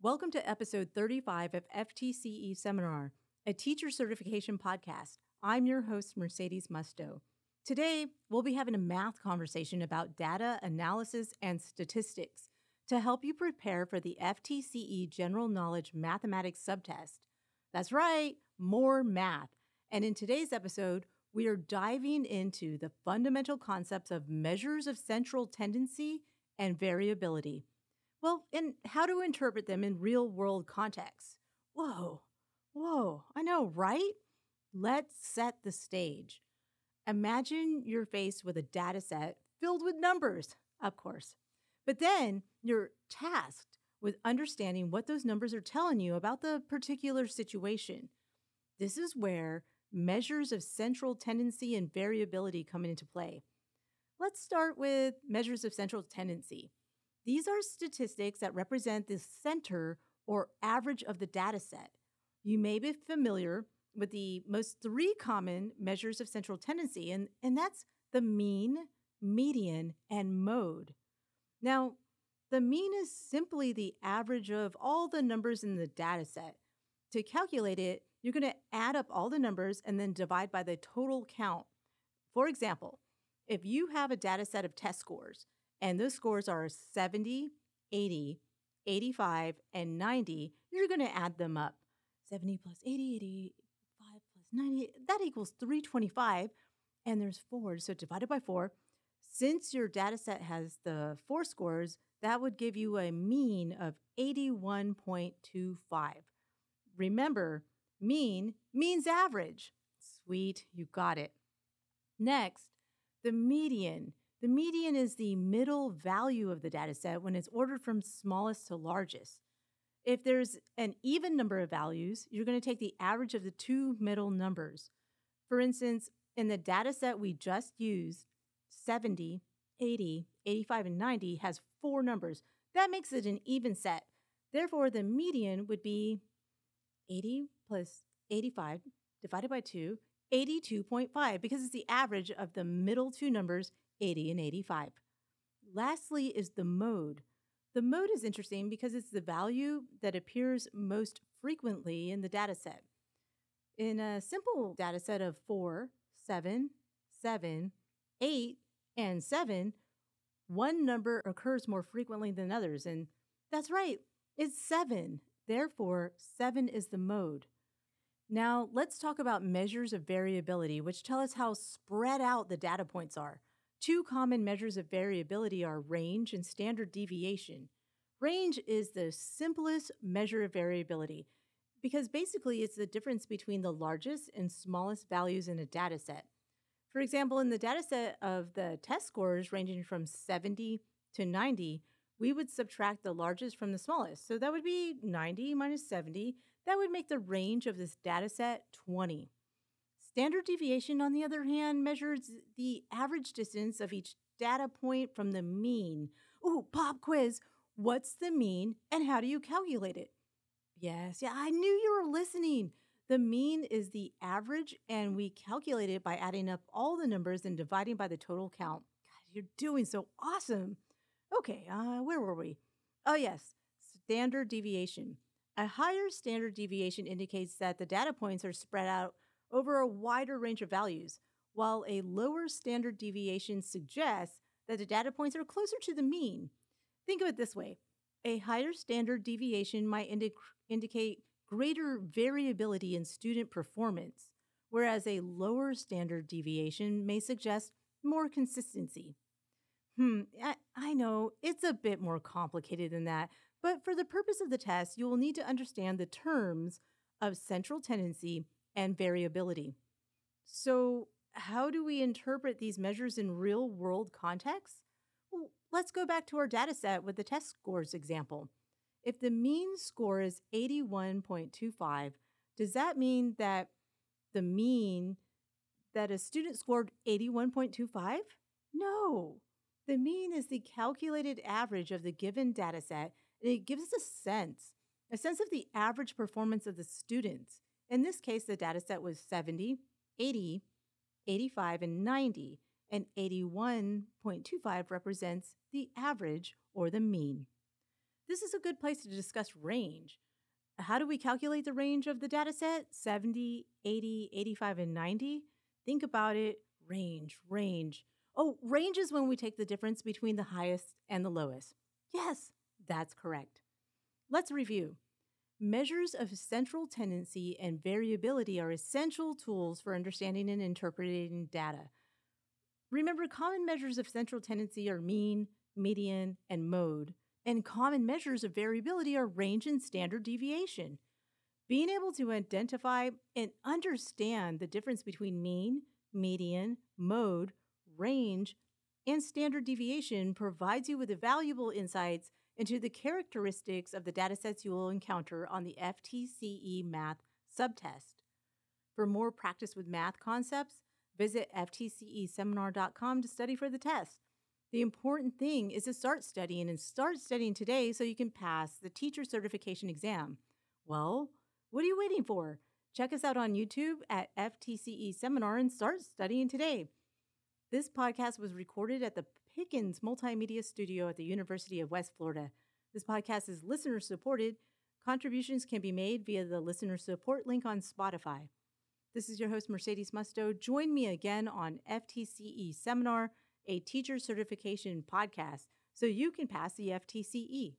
Welcome to episode 35 of FTCE Seminar, a teacher certification podcast. I'm your host, Mercedes Musto. Today, we'll be having a math conversation about data analysis and statistics to help you prepare for the FTCE General Knowledge Mathematics subtest. That's right, more math. And in today's episode, we are diving into the fundamental concepts of measures of central tendency and variability. Well, and how to interpret them in real-world contexts. Whoa, I know, right? Let's set the stage. Imagine you're faced with a data set filled with numbers, of course, but then you're tasked with understanding what those numbers are telling you about the particular situation. This is where measures of central tendency and variability come into play. Let's start with measures of central tendency. These are statistics that represent the center or average of the data set. You may be familiar with the three common measures of central tendency, and that's the mean, median, and mode. Now, the mean is simply the average of all the numbers in the data set. To calculate it, you're going to add up all the numbers and then divide by the total count. For example, if you have a data set of test scores, and those scores are 70, 80, 85, and 90, you're going to add them up. 70 plus 80, 85 plus 90, that equals 325, and there's 4, so divided by 4. Since your data set has the 4 scores, that would give you a mean of 81.25. Remember, mean means average. Sweet, you got it. Next, the median. The median is the middle value of the data set when it's ordered from smallest to largest. If there's an even number of values, you're going to take the average of the two middle numbers. For instance, in the data set we just used, 70, 80, 85, and 90 has 4 numbers. That makes it an even set. Therefore, the median would be 80 plus 85 divided by 2, 82.5, because it's the average of the middle two numbers, 80 and 85. Lastly is the mode. The mode is interesting because it's the value that appears most frequently in the data set. In a simple data set of 4, 7, 7, 8, and 7, one number occurs more frequently than others, and that's right, it's 7. Therefore, 7 is the mode. Now, let's talk about measures of variability, which tell us how spread out the data points are. Two common measures of variability are range and standard deviation. Range is the simplest measure of variability because basically it's the difference between the largest and smallest values in a data set. For example, in the data set of the test scores ranging from 70 to 90, we would subtract the largest from the smallest. So that would be 90 minus 70. That would make the range of this data set 20. Standard deviation, on the other hand, measures the average distance of each data point from the mean. Ooh, pop quiz. What's the mean and how do you calculate it? Yes, I knew you were listening. The mean is the average, and we calculate it by adding up all the numbers and dividing by the total count. God, you're doing so awesome. Okay, where were we? Oh, yes, standard deviation. A higher standard deviation indicates that the data points are spread out over a wider range of values, while a lower standard deviation suggests that the data points are closer to the mean. Think of it this way. A higher standard deviation might indicate greater variability in student performance, whereas a lower standard deviation may suggest more consistency. I know, it's a bit more complicated than that, but for the purpose of the test, you will need to understand the terms of central tendency and variability. So how do we interpret these measures in real-world contexts? Well, let's go back to our data set with the test scores example. If the mean score is 81.25, does that mean that the mean that a student scored 81.25? No. The mean is the calculated average of the given data set, and it gives us a sense of the average performance of the students. In this case, the data set was 70, 80, 85, and 90, and 81.25 represents the average or the mean. This is a good place to discuss range. How do we calculate the range of the data set? 70, 80, 85, and 90? Think about it. Range. Oh, range is when we take the difference between the highest and the lowest. Yes, that's correct. Let's review. Measures of central tendency and variability are essential tools for understanding and interpreting data. Remember, common measures of central tendency are mean, median, and mode, and common measures of variability are range and standard deviation. Being able to identify and understand the difference between mean, median, mode, range, and standard deviation provides you with valuable insights into the characteristics of the datasets you will encounter on the FTCE Math subtest. For more practice with math concepts, visit ftceseminar.com to study for the test. The important thing is to start studying today so you can pass the teacher certification exam. Well, what are you waiting for? Check us out on YouTube at FTCE Seminar and start studying today. This podcast was recorded at the Pickens Multimedia Studio at the University of West Florida. This podcast is listener-supported. Contributions can be made via the listener support link on Spotify. This is your host, Mercedes Musto. Join me again on FTCE Seminar, a teacher certification podcast, so you can pass the FTCE.